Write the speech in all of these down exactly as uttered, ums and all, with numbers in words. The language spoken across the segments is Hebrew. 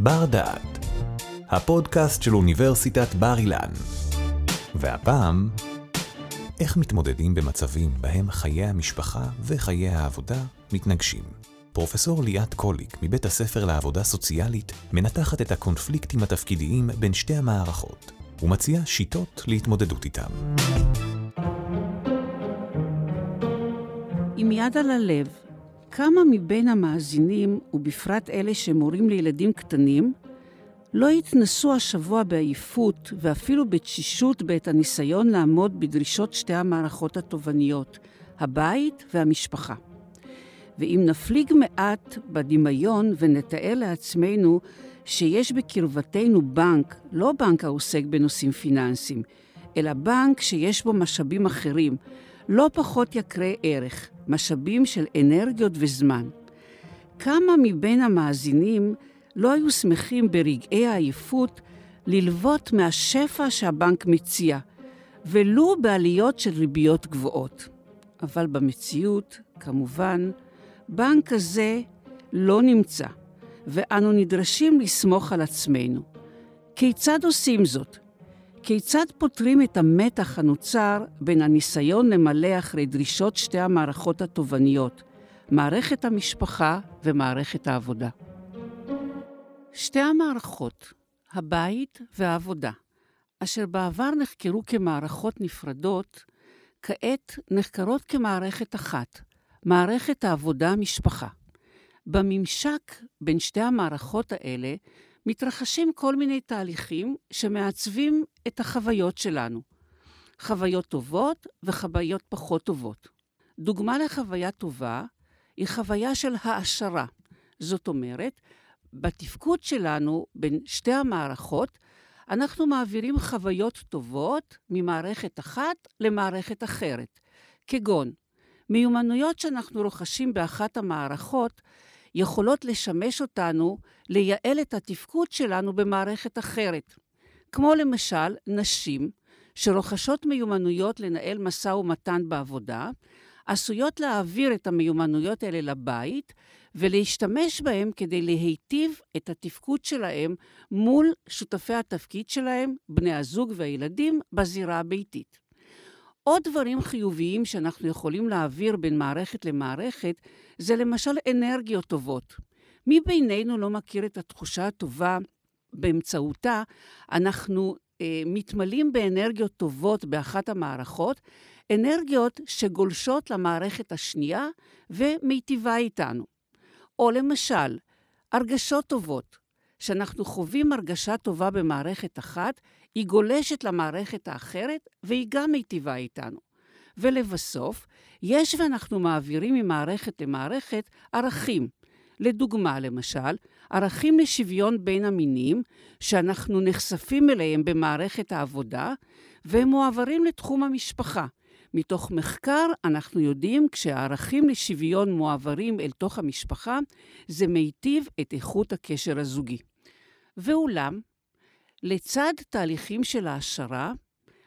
בר דעת, הפודקאסט של אוניברסיטת בר אילן. והפעם, איך מתמודדים במצבים בהם חיי המשפחה וחיי העבודה מתנגשים. פרופסור ליאת קוליק מבית הספר לעבודה סוציאלית מנתחת את הקונפליקטים התפקידיים בין שתי המערכות ומציעה שיטות להתמודדות איתם. עם יד על הלב, כמה מבין המאזינים, ובפרט אלה שמורים לילדים קטנים, לא התנסו השבוע בעייפות ואפילו בתשישות בעת הניסיון לעמוד בדרישות שתי המערכות התובניות, הבית והמשפחה. ואם נפליג מעט בדמיון ונתאר לעצמנו שיש בקרבתנו בנק, לא בנק העוסק בנושאים פיננסיים, אלא בנק שיש בו משאבים אחרים, לא פחות יקרי ערך, משאבים של אנרגיות וזמן. כמה מבין המאזינים לא היו שמחים ברגעי העייפות ללוות מהשפע שהבנק מציע, ולו בעליות של ריביות גבוהות. אבל במציאות, כמובן, בנק הזה לא נמצא, ואנו נדרשים לסמוך על עצמנו. כיצד עושים זאת? כיצד פותרים את המתח הנוצר בין הניסיון למלא אחרי דרישות שתי המערכות התובניות, מערכת המשפחה ומערכת העבודה? שתי המערכות, הבית והעבודה, אשר בעבר נחקרו כמערכות נפרדות, כעת נחקרות כמערכת אחת, מערכת העבודה-משפחה. בממשק בין שתי המערכות האלה מתרחשים כל מיני תהליכים שמעצבים את החוויות שלנו. חוויות טובות וחוויות פחות טובות. דוגמה לחוויה טובה היא חוויה של העשרה. זאת אומרת, בתפקוד שלנו בין שתי המערכות, אנחנו מעבירים חוויות טובות ממערכת אחת למערכת אחרת. כגון, מיומנויות שאנחנו רוכשים באחת המערכות יכולות לשמש אותנו לייעל את התפקוד שלנו במערכת אחרת. כמו למשל, נשים שרוכשות מיומנויות לנהל משא ומתן בעבודה, עשויות להעביר את המיומנויות האלה לבית ולהשתמש בהם כדי להיטיב את התפקוד שלהם מול שותפי התפקיד שלהם, בני הזוג והילדים, בזירה הביתית. עוד דברים חיוביים שאנחנו יכולים להעביר בין מערכת למערכת, זה למשל אנרגיות טובות. מי בינינו לא מכיר את התחושה הטובה באמצעותה, אנחנו אה, מתמלאים באנרגיות טובות באחת המערכות, אנרגיות שגולשות למערכת השנייה ומיטיבה איתנו. או למשל, הרגשות טובות, שאנחנו חווים הרגשה טובה במערכת אחת, היא גולשת למערכת האחרת, והיא גם מיטיבה איתנו. ולבסוף, יש ואנחנו מעבירים ממערכת למערכת ערכים. לדוגמה, למשל, ערכים לשוויון בין המינים, שאנחנו נחשפים אליהם במערכת העבודה, והם מועברים לתחום המשפחה. מתוך מחקר אנחנו יודעים כשהערכים לשוויון מועברים אל תוך המשפחה, זה מיטיב את איכות הקשר הזוגי. ואולם, לצד תהליכים של העשרה,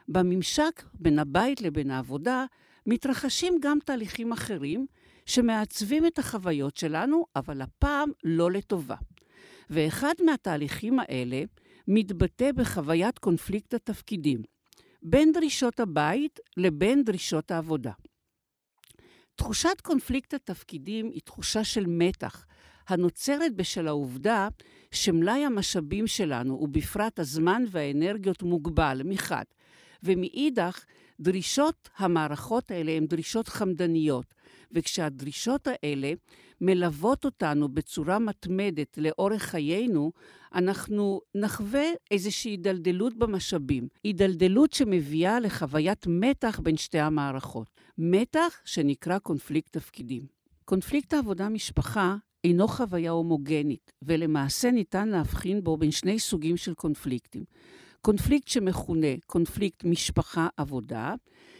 בממשק בין הבית לבין העבודה, מתרחשים גם תהליכים אחרים שמעצבים את החוויות שלנו, אבל הפעם לא לטובה. ואחד מהתהליכים האלה מתבטא בחוויית קונפליקט התפקידים, בין דרישות הבית לבין דרישות העבודה. תחושת קונפליקט התפקידים היא תחושה של מתח, הנוצרת בשל העובדה שמלאי המשאבים שלנו ובפרט הזמן והאנרגיות מוגבל מחד, ומאידך דרישות המערכות האלה הן דרישות חמדניות, וכשהדרישות האלה מלוות אותנו בצורה מתמדת לאורך חיינו, אנחנו נחווה איזושהי דלדלות במשאבים, דלדלות שמביאה לחוויית מתח בין שתי המערכות, מתח שנקרא קונפליקט תפקידים. קונפליקט העבודה-משפחה אינו חוויה הומוגנית, ולמעשה ניתן להבחין בו בין שני סוגים של קונפליקטים. קונפליקט שמכונה קונפליקט משפחה-עבודה,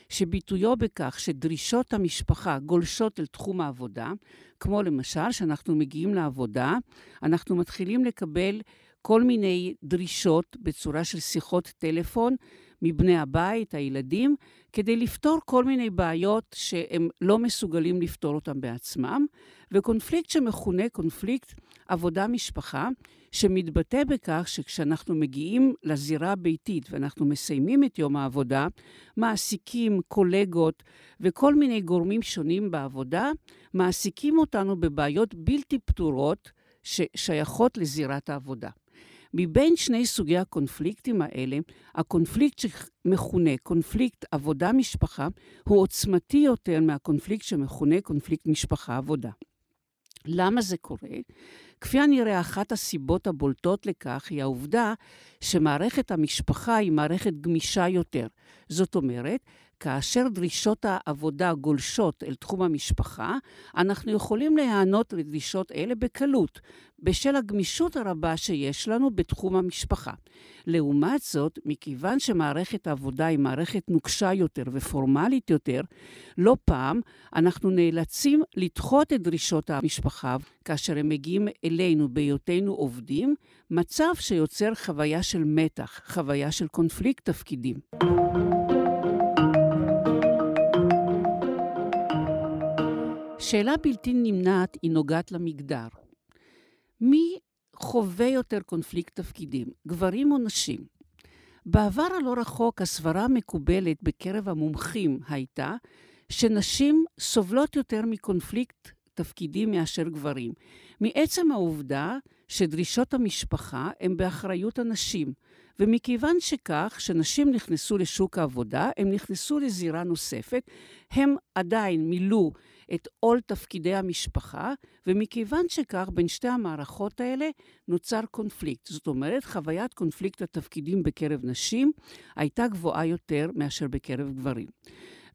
שביטויו בכך שדרישות המשפחה גולשות אל תחום העבודה, כמו למשל שאנחנו מגיעים לעבודה, אנחנו מתחילים לקבל כל מיני דרישות בצורה של שיחות טלפון, מבני הבית, הילדים, כדי לפתור כל מיני בעיות שהם לא מסוגלים לפתור אותם בעצמם, וקונפליקט שמכונה קונפליקט עבודה-משפחה, שמתבטא בכך שכשאנחנו מגיעים לזירה הביתית ואנחנו מסיימים את יום העבודה, מעסיקים, קולגות וכל מיני גורמים שונים בעבודה, מעסיקים אותנו בבעיות בלתי פתורות ששייכות לזירת העבודה. מבין שני סוגי הקונפליקטים האלה, הקונפליקט שמכונה קונפליקט עבודה-משפחה הוא עוצמתי יותר מהקונפליקט שמכונה קונפליקט משפחה-עבודה. למה זה קורה? כפי הנראה, אחת הסיבות הבולטות לכך היא העובדה שמערכת המשפחה היא מערכת גמישה יותר. זאת אומרת, כאשר דרישות העבודה גולשות אל תחום המשפחה, אנחנו יכולים להיענות לדרישות אלה בקלות, בשל הגמישות הרבה שיש לנו בתחום המשפחה. לעומת זאת, מכיוון שמערכת העבודה היא מערכת נוקשה יותר ופורמלית יותר, לא פעם אנחנו נאלצים לדחות את דרישות המשפחה, כאשר הם מגיעים אלינו בהיותנו עובדים, מצב שיוצר חוויה של מתח, חוויה של קונפליקט תפקידים. שאלה בלתי נמנעת היא נוגעת למגדר. מי חווה יותר קונפליקט תפקידים, גברים או נשים? בעבר הלא רחוק הסברה מקובלת בקרב המומחים הייתה שנשים סובלות יותר מקונפליקט תפקידים מאשר גברים. מעצם העובדה שדרישות המשפחה הן באחריות הנשים, ומכיוון שכך שנשים נכנסו לשוק העבודה, הם נכנסו לזירה נוספת, הם עדיין מילאו את עול תפקידי המשפחה, ומכיוון שכך בין שתי המערכות האלה נוצר קונפליקט. זאת אומרת, חוויית קונפליקט התפקידים בקרב נשים הייתה גבוהה יותר מאשר בקרב גברים.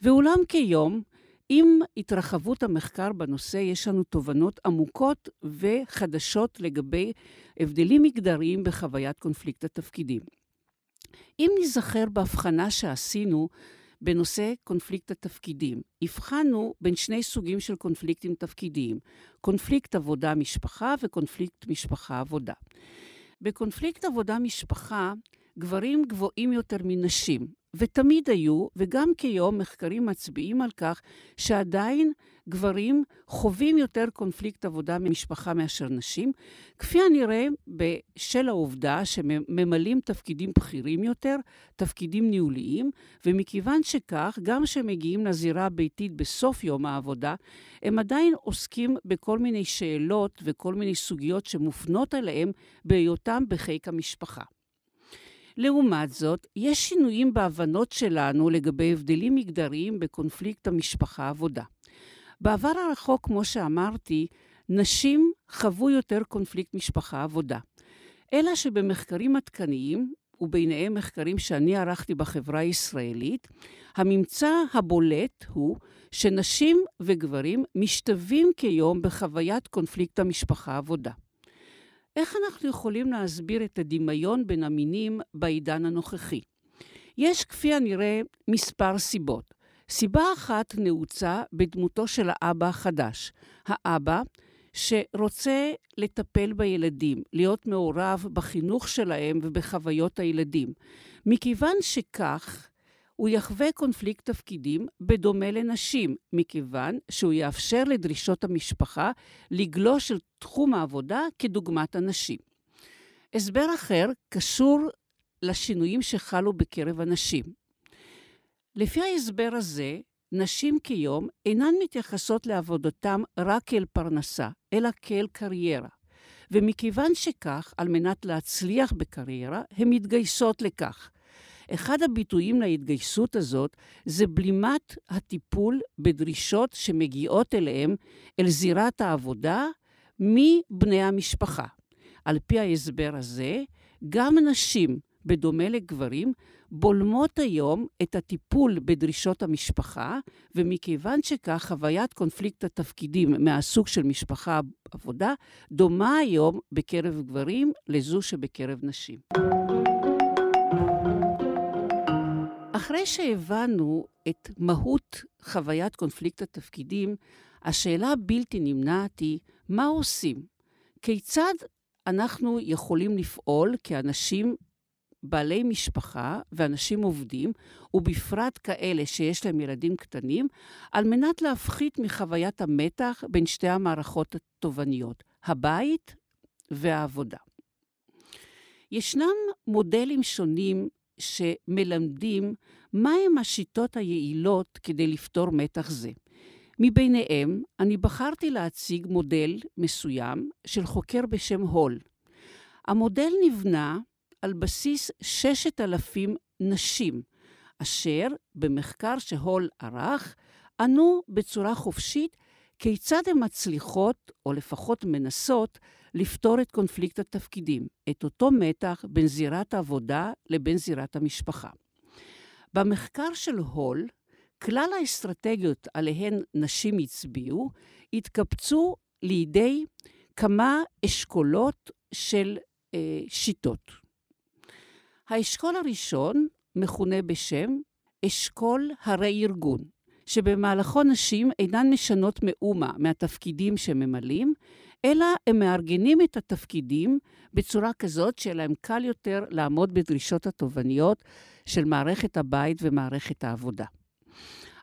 ואולם כיום, עם התרחבות המחקר בנושא יש לנו תובנות עמוקות וחדשות לגבי הבדלים מגדריים בחוויית קונפליקט התפקידים. אם נזכר בהבחנה שעשינו בנושא קונפליקט התפקידים, הבחנו בין שני סוגים של קונפליקטים תפקידיים, קונפליקט עבודה-משפחה וקונפליקט משפחה-עבודה. בקונפליקט עבודה-משפחה גברים גבוהים יותר מנשים, ותמיד היו, וגם כיום מחקרים מצביעים על כך שעדיין גברים חווים יותר קונפליקט עבודה ממשפחה מאשר נשים, כפי הנראה בשל העובדה שממלאים תפקידים בכירים יותר, תפקידים ניהוליים, ומכיוון שכך, גם שמגיעים לזירה הביתית בסוף יום העבודה, הם עדיין עוסקים בכל מיני שאלות וכל מיני סוגיות שמופנות עליהם בהיותם בחיק המשפחה. לעומת זאת, יש שינויים בהבנות שלנו לגבי הבדלים מגדריים בקונפליקט המשפחה-עבודה. בעבר הרחוק, כמו שאמרתי, נשים חוו יותר קונפליקט משפחה-עבודה. אלא שבמחקרים עדכניים, וביניהם מחקרים שאני ערכתי בחברה הישראלית, הממצא הבולט הוא שנשים וגברים משתווים כיום בחוויית קונפליקט המשפחה-עבודה. איך אנחנו יכולים להסביר את הדמיון בין המינים בעידן הנוכחי? יש כפי הנראה מספר סיבות. סיבה אחת נעוצה בדמותו של האבא החדש. האבא שרוצה לטפל בילדים, להיות מעורב בחינוך שלהם ובחוויות הילדים. מכיוון שכך, הוא יחווה קונפליקט תפקידים בדומה לנשים, מכיוון שהוא יאפשר לדרישות המשפחה לגלוש אל תחום העבודה כדוגמת הנשים. הסבר אחר קשור לשינויים שחלו בקרב הנשים. לפי ההסבר הזה, נשים כיום אינן מתייחסות לעבודתם רק כאל פרנסה, אלא כאל קריירה. ומכיוון שכך, על מנת להצליח בקריירה, הן מתגייסות לכך. אחד הביטויים להתגייסות הזאת זה בלימת הטיפול בדרישות שמגיעות אליהם אל זירת העבודה מבני המשפחה. על פי ההסבר הזה, גם נשים, בדומה לגברים, בולמות היום את הטיפול בדרישות המשפחה, ומכיוון שכך חוויית קונפליקט התפקידים מהסוג של משפחה עבודה דומה היום בקרב גברים לזו שבקרב נשים. אחרי שהבנו את מהות חוויית קונפליקט התפקידים, השאלה הבלתי נמנעת היא, מה עושים? כיצד אנחנו יכולים לפעול כאנשים בעלי משפחה ואנשים עובדים, ובפרט כאלה שיש להם ילדים קטנים, על מנת להפחית מחוויית המתח בין שתי המערכות התובניות, הבית והעבודה. ישנם מודלים שונים שמלמדים מהם השיטות היעילות כדי לפתור מתח זה. מביניהם, אני בחרתי להציג מודל מסוים של חוקר בשם הול. המודל נבנה על בסיס ששת אלפים נשים, אשר במחקר שהול ערך, ענו בצורה חופשית כיצד הן מצליחות, או לפחות מנסות, לפתור את קונפליקט התפקידים, את אותו מתח בין זירת העבודה לבין זירת המשפחה. במחקר של הול, כלל האסטרטגיות עליהן נשים הצביעו, התקבצו לידי כמה אשכולות של אה, שיטות. האשכול הראשון מכונה בשם אשכול הרי ארגון, שבמהלכו נשים אינן משנות מאומה מהתפקידים שממלאים, אלא הם מארגנים את התפקידים בצורה כזאת שלהם קל יותר לעמוד בדרישות התובניות של מערכת הבית ומערכת העבודה.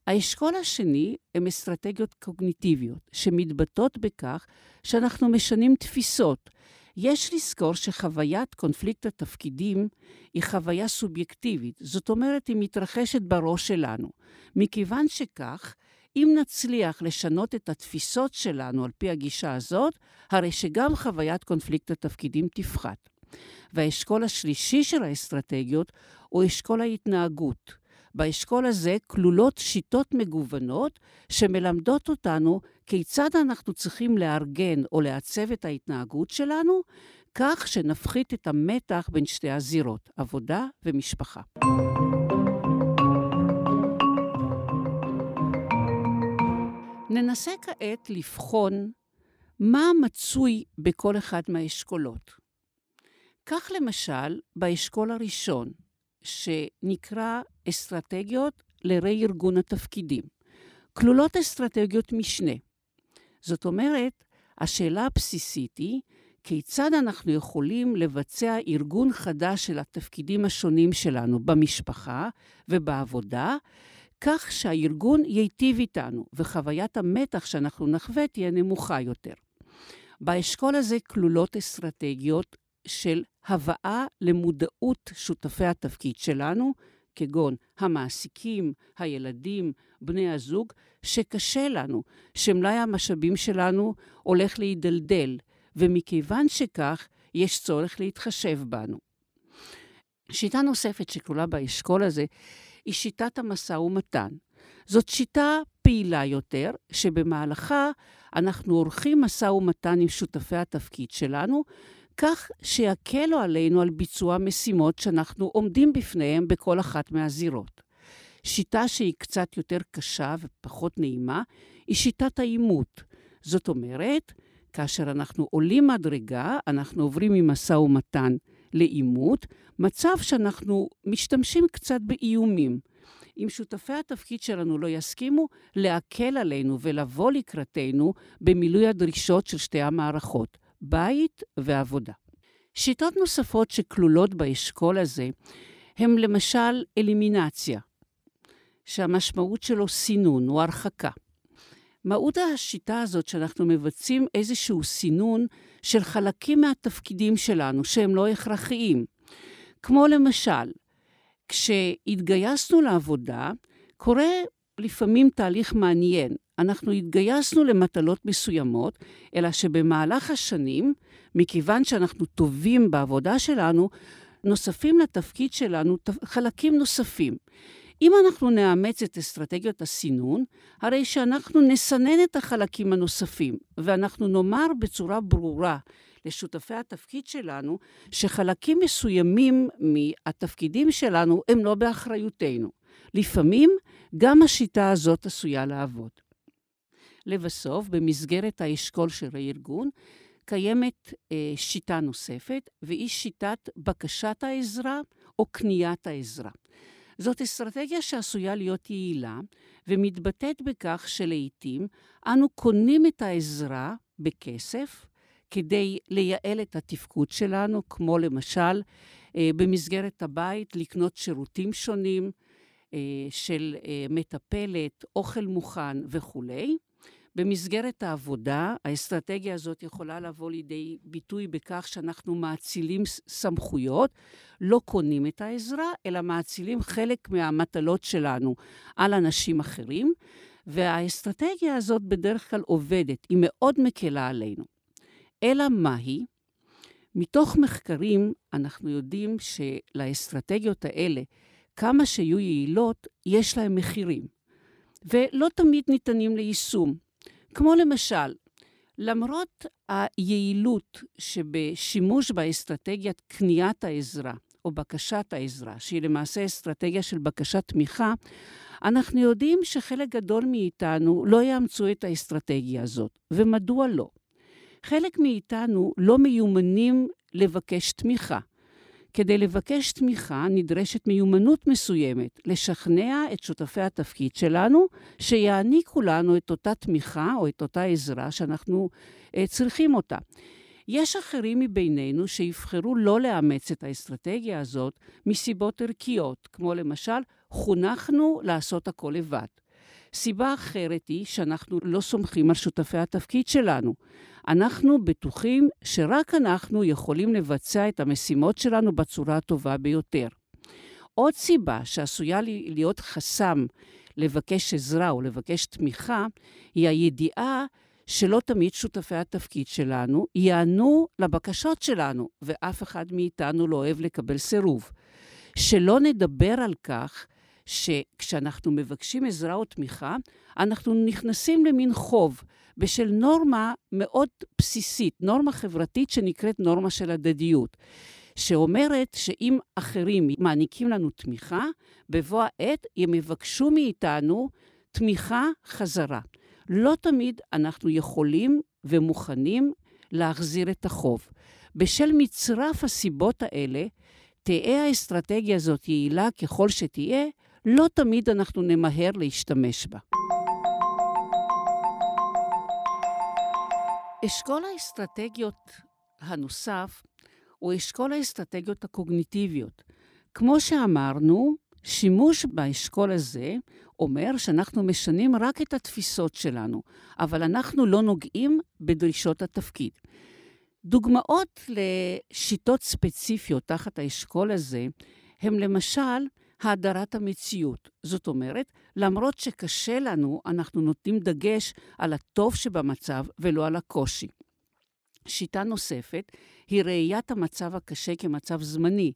האשכול השני הם אסטרטגיות קוגניטיביות, שמתבטאות בכך שאנחנו משנים תפיסות. יש לזכור שחוויית קונפליקט התפקידים היא חוויה סובייקטיבית, זאת אומרת היא מתרחשת בראש שלנו. מכיוון שכך, אם נצליח לשנות את התפיסות שלנו על פי הגישה הזאת, הרי שגם חוויית קונפליקט התפקידים תפחת. והאשכול השלישי של האסטרטגיות הוא אשכול ההתנהגות. באשכול הזה כלולות שיטות מגוונות שמלמדות אותנו כיצד אנחנו צריכים לארגן או לעצב את ההתנהגות שלנו, כך שנפחית את המתח בין שתי הזירות, עבודה ומשפחה. ננסה כעת לבחון מה מצוי בכל אחד מהאשכולות. כך למשל באשכול הראשון, שנקרא אסטרטגיות לרי ארגון התפקידים. כלולות אסטרטגיות משנה. זאת אומרת, השאלה הבסיסית היא, כיצד אנחנו יכולים לבצע ארגון חדש של התפקידים השונים שלנו במשפחה ובעבודה, כך שהארגון ייטיב איתנו, וחוויית המתח שאנחנו נחווה תהיה נמוכה יותר. באשכול הזה כלולות אסטרטגיות של הבאה למודעות שותפי התפקיד שלנו, כגון המעסיקים, הילדים, בני הזוג, שקשה לנו, שמלאי המשאבים שלנו הולך להידלדל, ומכיוון שכך יש צורך להתחשב בנו. שיטה נוספת שכלולה באשכול הזה היא שיטת המשא ומתן. זאת שיטה פעילה יותר, שבמהלכה אנחנו עורכים משא ומתן עם שותפי התפקיד שלנו, כך שיקלו עלינו על ביצוע משימות שאנחנו עומדים בפניהם בכל אחת מהזירות. שיטה שהיא קצת יותר קשה ופחות נעימה היא שיטת האימות. זאת אומרת, כאשר אנחנו עולים מדרגה, אנחנו עוברים ממשא ומתן לאימות, מצב שאנחנו משתמשים קצת באיומים. אם שותפי התפקיד שלנו לא יסכימו להקל עלינו ולבוא לקראתנו במילוי הדרישות של שתי המערכות. בית ועבודה. שיטות נוספות שכלולות באשכול הזה הם למשל אלימינציה, שהמשמעות שלו סינון או הרחקה. מהות השיטה הזאת שאנחנו מבצעים איזשהו סינון של חלקים מהתפקידים שלנו שהם לא הכרחיים. כמו למשל, כשהתגייסנו לעבודה, קורה לפעמים תהליך מעניין. אנחנו התגייסנו למטלות מסוימות, אלא שבמהלך השנים, מכיוון שאנחנו טובים בעבודה שלנו, נוספים לתפקיד שלנו חלקים נוספים. אם אנחנו נאמץ את אסטרטגיות הסינון, הרי שאנחנו נסנן את החלקים הנוספים, ואנחנו נאמר בצורה ברורה לשותפי התפקיד שלנו, שחלקים מסוימים מהתפקידים שלנו הם לא באחריותנו. לפעמים גם השיטה הזאת עשויה לעבוד. לבסוף, במסגרת האשכול של הארגון, קיימת אה, שיטה נוספת, והיא שיטת בקשת העזרה או קניית העזרה. זאת אסטרטגיה שעשויה להיות יעילה, ומתבטאת בכך שלעיתים אנו קונים את העזרה בכסף, כדי לייעל את התפקוד שלנו, כמו למשל במסגרת הבית, לקנות שירותים שונים של מטפלת, אוכל מוכן וכולי. במסגרת העבודה, האסטרטגיה הזאת יכולה לבוא לידי ביטוי בכך שאנחנו מאצילים סמכויות, לא קונים את העזרה, אלא מאצילים חלק מהמטלות שלנו על אנשים אחרים, והאסטרטגיה הזאת בדרך כלל עובדת, היא מאוד מקלה עלינו. אלא מה היא? מתוך מחקרים אנחנו יודעים שלאסטרטגיות האלה, כמה שיהיו יעילות, יש להם מחירים, ולא תמיד ניתנים ליישום. כמו למשל, למרות היעילות שבשימוש באסטרטגיית קניית העזרה או בקשת העזרה, שהיא למעשה אסטרטגיה של בקשת תמיכה, אנחנו יודעים שחלק גדול מאיתנו לא יאמצו את האסטרטגיה הזאת. ומדוע לא? חלק מאיתנו לא מיומנים לבקש תמיכה. כדי לבקש תמיכה נדרשת מיומנות מסוימת, לשכנע את שותפי התפקיד שלנו, שיעניקו לנו את אותה תמיכה או את אותה עזרה שאנחנו צריכים אותה. יש אחרים מבינינו שיבחרו לא לאמץ את האסטרטגיה הזאת מסיבות ערכיות, כמו למשל, חונכנו לעשות הכל לבד. סיבה אחרת היא שאנחנו לא סומכים על שותפי התפקיד שלנו. אנחנו בטוחים שרק אנחנו יכולים לבצע את המשימות שלנו בצורה הטובה ביותר. עוד סיבה שעשויה להיות חסם לבקש עזרה או לבקש תמיכה, היא הידיעה שלא תמיד שותפי התפקיד שלנו יענו לבקשות שלנו, ואף אחד מאיתנו לא אוהב לקבל סירוב. שלא נדבר על כך, שכשאנחנו מבקשים עזרה או תמיכה, אנחנו נכנסים למין חוב בשל נורמה מאוד בסיסית, נורמה חברתית שנקראת נורמה של הדדיות, שאומרת שאם אחרים מעניקים לנו תמיכה, בבוא העת הם יבקשו מאיתנו תמיכה חזרה. לא תמיד אנחנו יכולים ומוכנים להחזיר את החוב. בשל מצרף הסיבות האלה, תהיה האסטרטגיה הזאת יעילה ככל שתהיה, לא תמיד אנחנו נמהר להשתמש בה. אשכול האסטרטגיות הנוסף הוא אשכול האסטרטגיות הקוגניטיביות. כמו שאמרנו, שימוש באשכול הזה אומר שאנחנו משנים רק את התפיסות שלנו, אבל אנחנו לא נוגעים בדרישות התפקיד. דוגמאות לשיטות ספציפיות תחת האשכול הזה הם למשל הדרת המציאות. זאת אומרת, למרות שקשה לנו, אנחנו נותנים דגש על הטוב שבמצב ולא על הקושי. שיטה נוספת היא ראיית המצב הקשה כמצב זמני.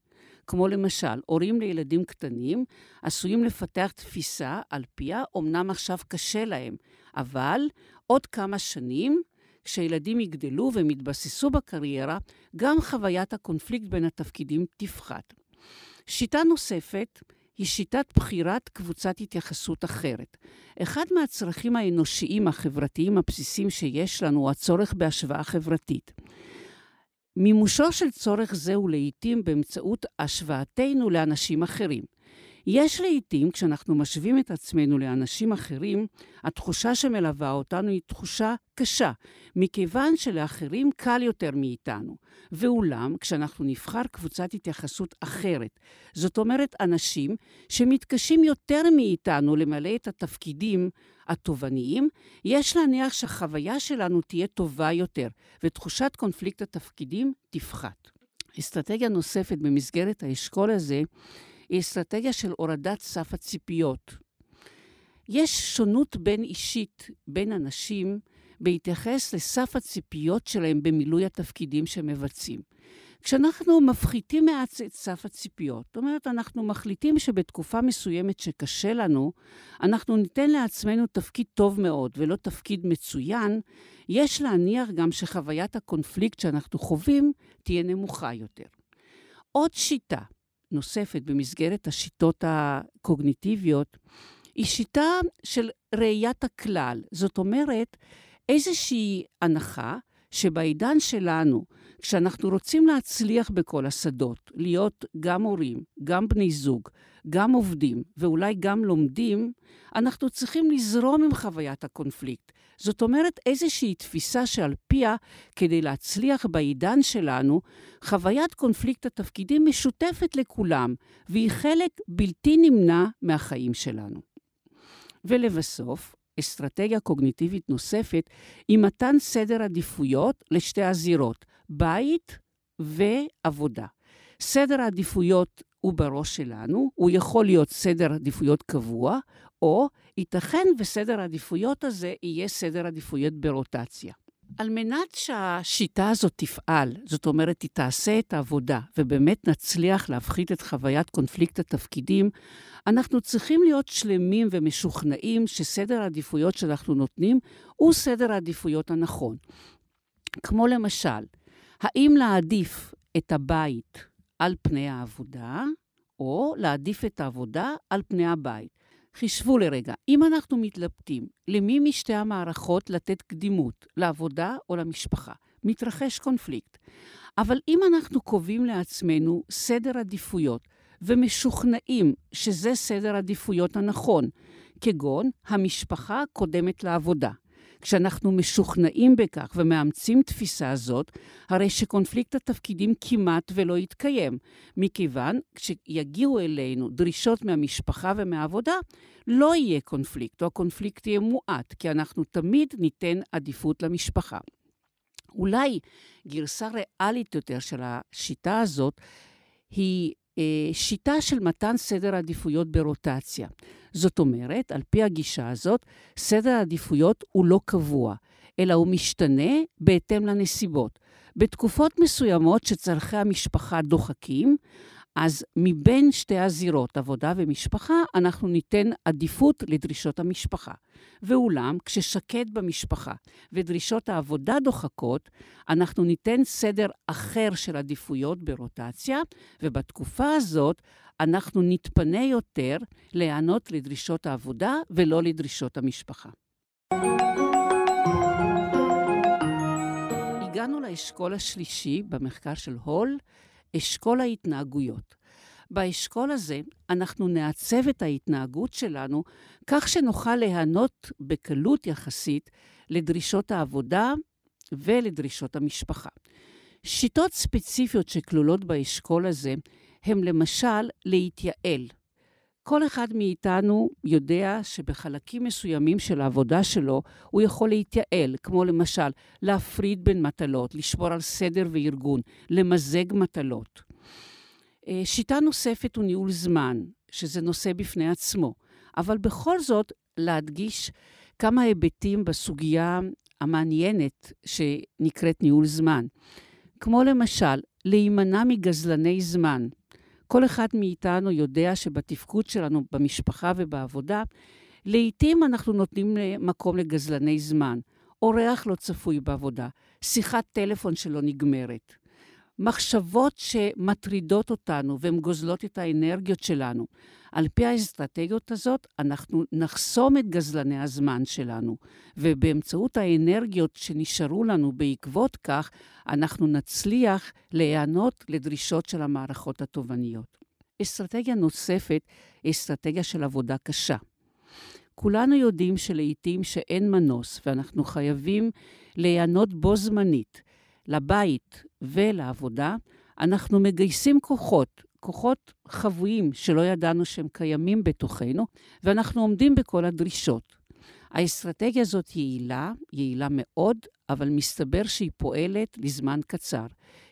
כמו למשל, הורים לילדים קטנים עשויים לפתח תפיסה על פיה, אומנם עכשיו קשה להם, אבל עוד כמה שנים, כשילדים יגדלו ומתבססו בקריירה, גם חוויית הקונפליקט בין התפקידים תפחת. שיטה נוספת היא שיטת בחירת קבוצת התייחסות אחרת. אחד מהצרכים האנושיים החברתיים הבסיסיים שיש לנו הוא הצורך בהשוואה חברתית. מימושו של צורך זה הוא לעתים באמצעות השוואתנו לאנשים אחרים. יש לעתים, כשאנחנו משווים את עצמנו לאנשים אחרים, התחושה שמלווה אותנו היא תחושה קשה, מכיוון שלאחרים קל יותר מאיתנו. ואולם, כשאנחנו נבחר קבוצת התייחסות אחרת, זאת אומרת אנשים שמתקשים יותר מאיתנו למלא את התפקידים התובעניים, יש להניח שהחוויה שלנו תהיה טובה יותר, ותחושת קונפליקט התפקידים תפחת. אסטרטגיה נוספת במסגרת האשכול הזה, היא אסטרטגיה של הורדת סף הציפיות. יש שונות בין אישית, בין אנשים, בהתייחס לסף הציפיות שלהם במילוי התפקידים שמבצעים. כשאנחנו מפחיתים מעט את סף הציפיות, זאת אומרת, אנחנו מחליטים שבתקופה מסוימת שקשה לנו, אנחנו ניתן לעצמנו תפקיד טוב מאוד ולא תפקיד מצוין, יש להניח גם שחוויית הקונפליקט שאנחנו חווים תהיה נמוכה יותר. עוד שיטה, נוספת במסגרת השיטות הקוגניטיביות, היא שיטה של ראיית הכלל. זאת אומרת, איזושהי הנחה שבעידן שלנו, כשאנחנו רוצים להצליח בכל השדות, להיות גם הורים, גם בני זוג, גם עובדים, ואולי גם לומדים, אנחנו צריכים לזרום עם חוויית הקונפליקט. זאת אומרת, איזושהי תפיסה שעל פיה, כדי להצליח בעידן שלנו, חוויית קונפליקט התפקידים משותפת לכולם, והיא חלק בלתי נמנע מהחיים שלנו. ולבסוף, אסטרטגיה קוגניטיבית נוספת היא מתן סדר עדיפויות לשתי הזירות, בית ועבודה. סדר העדיפויות הוא בראש שלנו, הוא יכול להיות סדר עדיפויות קבוע, או ייתכן וסדר העדיפויות הזה יהיה סדר עדיפויות ברוטציה. על מנת שהשיטה הזאת תפעל, זאת אומרת, היא תעשה את העבודה, ובאמת נצליח להפחית את חוויית קונפליקט התפקידים, אנחנו צריכים להיות שלמים ומשוכנעים שסדר העדיפויות שאנחנו נותנים הוא סדר העדיפויות הנכון. כמו למשל, האם להעדיף את הבית על פני העבודה, או להעדיף את העבודה על פני הבית? חישבו לרגע, אם אנחנו מתלבטים, למי משתי המערכות לתת קדימות, לעבודה או למשפחה, מתרחש קונפליקט. אבל אם אנחנו קובעים לעצמנו סדר עדיפויות ומשוכנעים שזה סדר עדיפויות הנכון, כגון המשפחה קודמת לעבודה, כשאנחנו משוכנעים בכך ומאמצים תפיסה הזאת, הרי שקונפליקט התפקידים כמעט ולא יתקיים, מכיוון כשיגיעו אלינו דרישות מהמשפחה ומהעבודה, לא יהיה קונפליקט, או הקונפליקט יהיה מועט, כי אנחנו תמיד ניתן עדיפות למשפחה. אולי גרסה ריאלית יותר של השיטה הזאת היא שיטה של מתן סדר עדיפויות ברוטציה. זאת אומרת, על פי הגישה הזאת, סדר העדיפויות הוא לא קבוע, אלא הוא משתנה בהתאם לנסיבות. בתקופות מסוימות שצרכי המשפחה דוחקים, אז מבין שתי הזירות, עבודה ומשפחה, אנחנו ניתן עדיפות לדרישות המשפחה. ואולם, כששקט במשפחה ודרישות העבודה דוחקות, אנחנו ניתן סדר אחר של עדיפויות ברוטציה, ובתקופה הזאת אנחנו נתפנה יותר להיענות לדרישות העבודה ולא לדרישות המשפחה. הגענו לאשכול השלישי במחקר של הול, אשכול ההתנהגויות. באשכול הזה אנחנו נעצב את ההתנהגות שלנו כך שנוכל להיענות בקלות יחסית לדרישות העבודה ולדרישות המשפחה. שיטות ספציפיות שכלולות באשכול הזה הם למשל להתייעל. כל אחד מאיתנו יודע שבחלקים מסוימים של העבודה שלו הוא יכול להתייעל, כמו למשל להפריד בין מטלות, לשמור על סדר וארגון, למזג מטלות. שיטה נוספת הוא ניהול זמן, שזה נושא בפני עצמו, אבל בכל זאת להדגיש כמה היבטים בסוגיה המעניינת שנקראת ניהול זמן. כמו למשל, להימנע מגזלני זמן. כל אחד מאיתנו יודע שבתפקוד שלנו במשפחה ובעבודה, לעתים אנחנו נותנים מקום לגזלני זמן, אורח לא צפוי בעבודה, שיחת טלפון שלא נגמרת, מחשבות שמטרידות אותנו והן גוזלות את האנרגיות שלנו. על פי האסטרטגיות הזאת, אנחנו נחסום את גזלני הזמן שלנו, ובאמצעות האנרגיות שנשארו לנו בעקבות כך, אנחנו נצליח להיענות לדרישות של המערכות התובניות. אסטרטגיה נוספת, אסטרטגיה של עבודה קשה. כולנו יודעים שלעיתים שאין מנוס, ואנחנו חייבים להיענות בו זמנית, לבית ולעבודה, אנחנו מגייסים כוחות, כוחות חבויים שלא ידענו שהם קיימים בתוכנו, ואנחנו עומדים בכל הדרישות. האסטרטגיה הזאת יעילה, יעילה מאוד, אבל מסתבר שהיא פועלת לזמן קצר,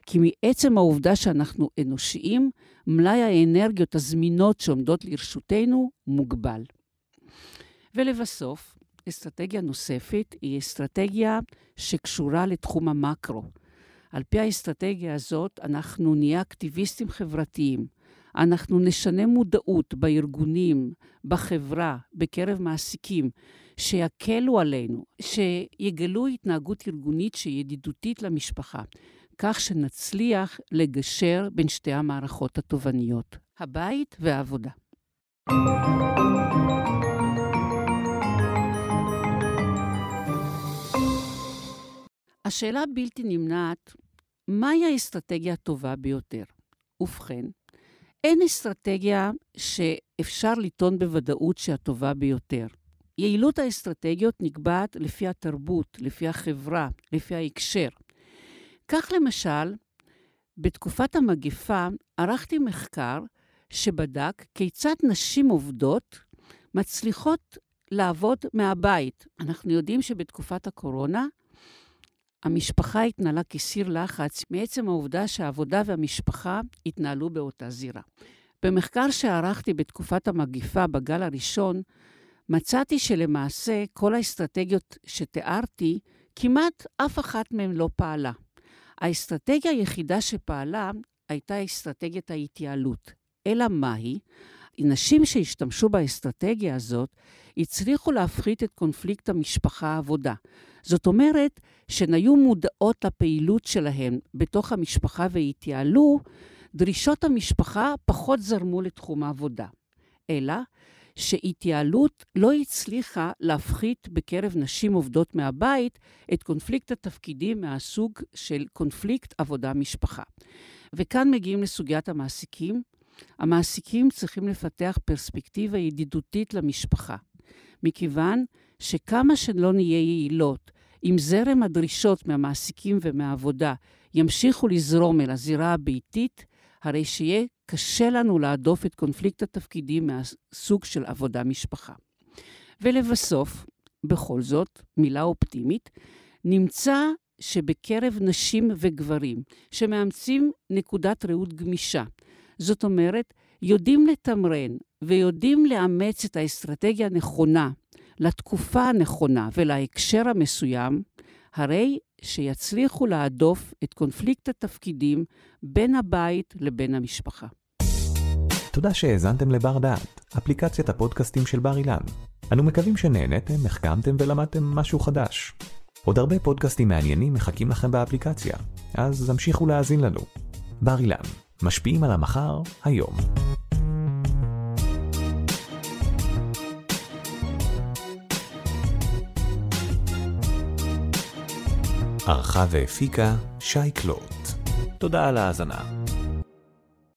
כי מעצם העובדה שאנחנו אנושיים, מלאי האנרגיות הזמינות שעומדות לרשותנו מוגבל. ולבסוף, אסטרטגיה נוספת היא אסטרטגיה שקשורה לתחום המקרו. על פי האסטרטגיה הזאת, אנחנו נהיה אקטיביסטים חברתיים. אנחנו נשנה מודעות בארגונים, בחברה, בקרב מעסיקים, שיקלו עלינו, שיגלו התנהגות ארגונית שהיא ידידותית למשפחה, כך שנצליח לגשר בין שתי המערכות התובניות, הבית והעבודה. השאלה בלתי נמנעת מהי האסטרטגיה הטובה ביותר? ובכן, אין אסטרטגיה שאפשר לטעון בוודאות שהטובה ביותר. יעילות האסטרטגיות נקבעת לפי התרבות, לפי החברה, לפי ההקשר. כך למשל, בתקופת המגפה ערכתי מחקר שבדק כיצד נשים עובדות מצליחות לעבוד מהבית. אנחנו יודעים שבתקופת הקורונה המשפחה התנהלה כסיר לחץ, מעצם העובדה שהעבודה והמשפחה התנהלו באותה זירה. במחקר שערכתי בתקופת המגיפה בגל הראשון, מצאתי שלמעשה כל האסטרטגיות שתיארתי, כמעט אף אחת מהן לא פעלה. האסטרטגיה היחידה שפעלה הייתה אסטרטגיית ההתייעלות. אלא מהי? נשים שהשתמשו באסטרטגיה הזאת הצליחו להפחית את קונפליקט המשפחה-עבודה. זאת אומרת, שהן היו מודעות לפעילות שלהן בתוך המשפחה והתייעלו, דרישות המשפחה פחות זרמו לתחום העבודה. אלא שהתייעלות לא הצליחה להפחית בקרב נשים עובדות מהבית את קונפליקט התפקידים מהסוג של קונפליקט עבודה-משפחה. וכאן מגיעים לסוגיית המעסיקים. המעסיקים צריכים לפתח פרספקטיבה ידידותית למשפחה, מכיוון שכמה שלא נהיה יעילות, אם זרם הדרישות מהמעסיקים ומהעבודה ימשיכו לזרום אל הזירה הביתית, הרי שיהיה קשה לנו להדוף את קונפליקט התפקידים מהסוג של עבודה-משפחה. ולבסוף, בכל זאת, מילה אופטימית, נמצא שבקרב נשים וגברים שמאמצים נקודת ראות גמישה, זאת אומרת, יודעים לתמרן ויודעים לאמץ את האסטרטגיה הנכונה, לתקופה הנכונה ולהקשר המסוים, הרי שיצליחו להדוף את קונפליקט התפקידים בין הבית לבין המשפחה. תודה שהאזנתם לבר דעת, אפליקציית הפודקאסטים של בר אילן. אנו מקווים שנהנתם, החכמתם ולמדתם משהו חדש. עוד הרבה פודקאסטים מעניינים מחכים לכם באפליקציה, אז המשיכו להאזין לנו. בר אילן, משפיעים על המחר היום. ערכה והפיקה שי קלוט. תודה על ההאזנה.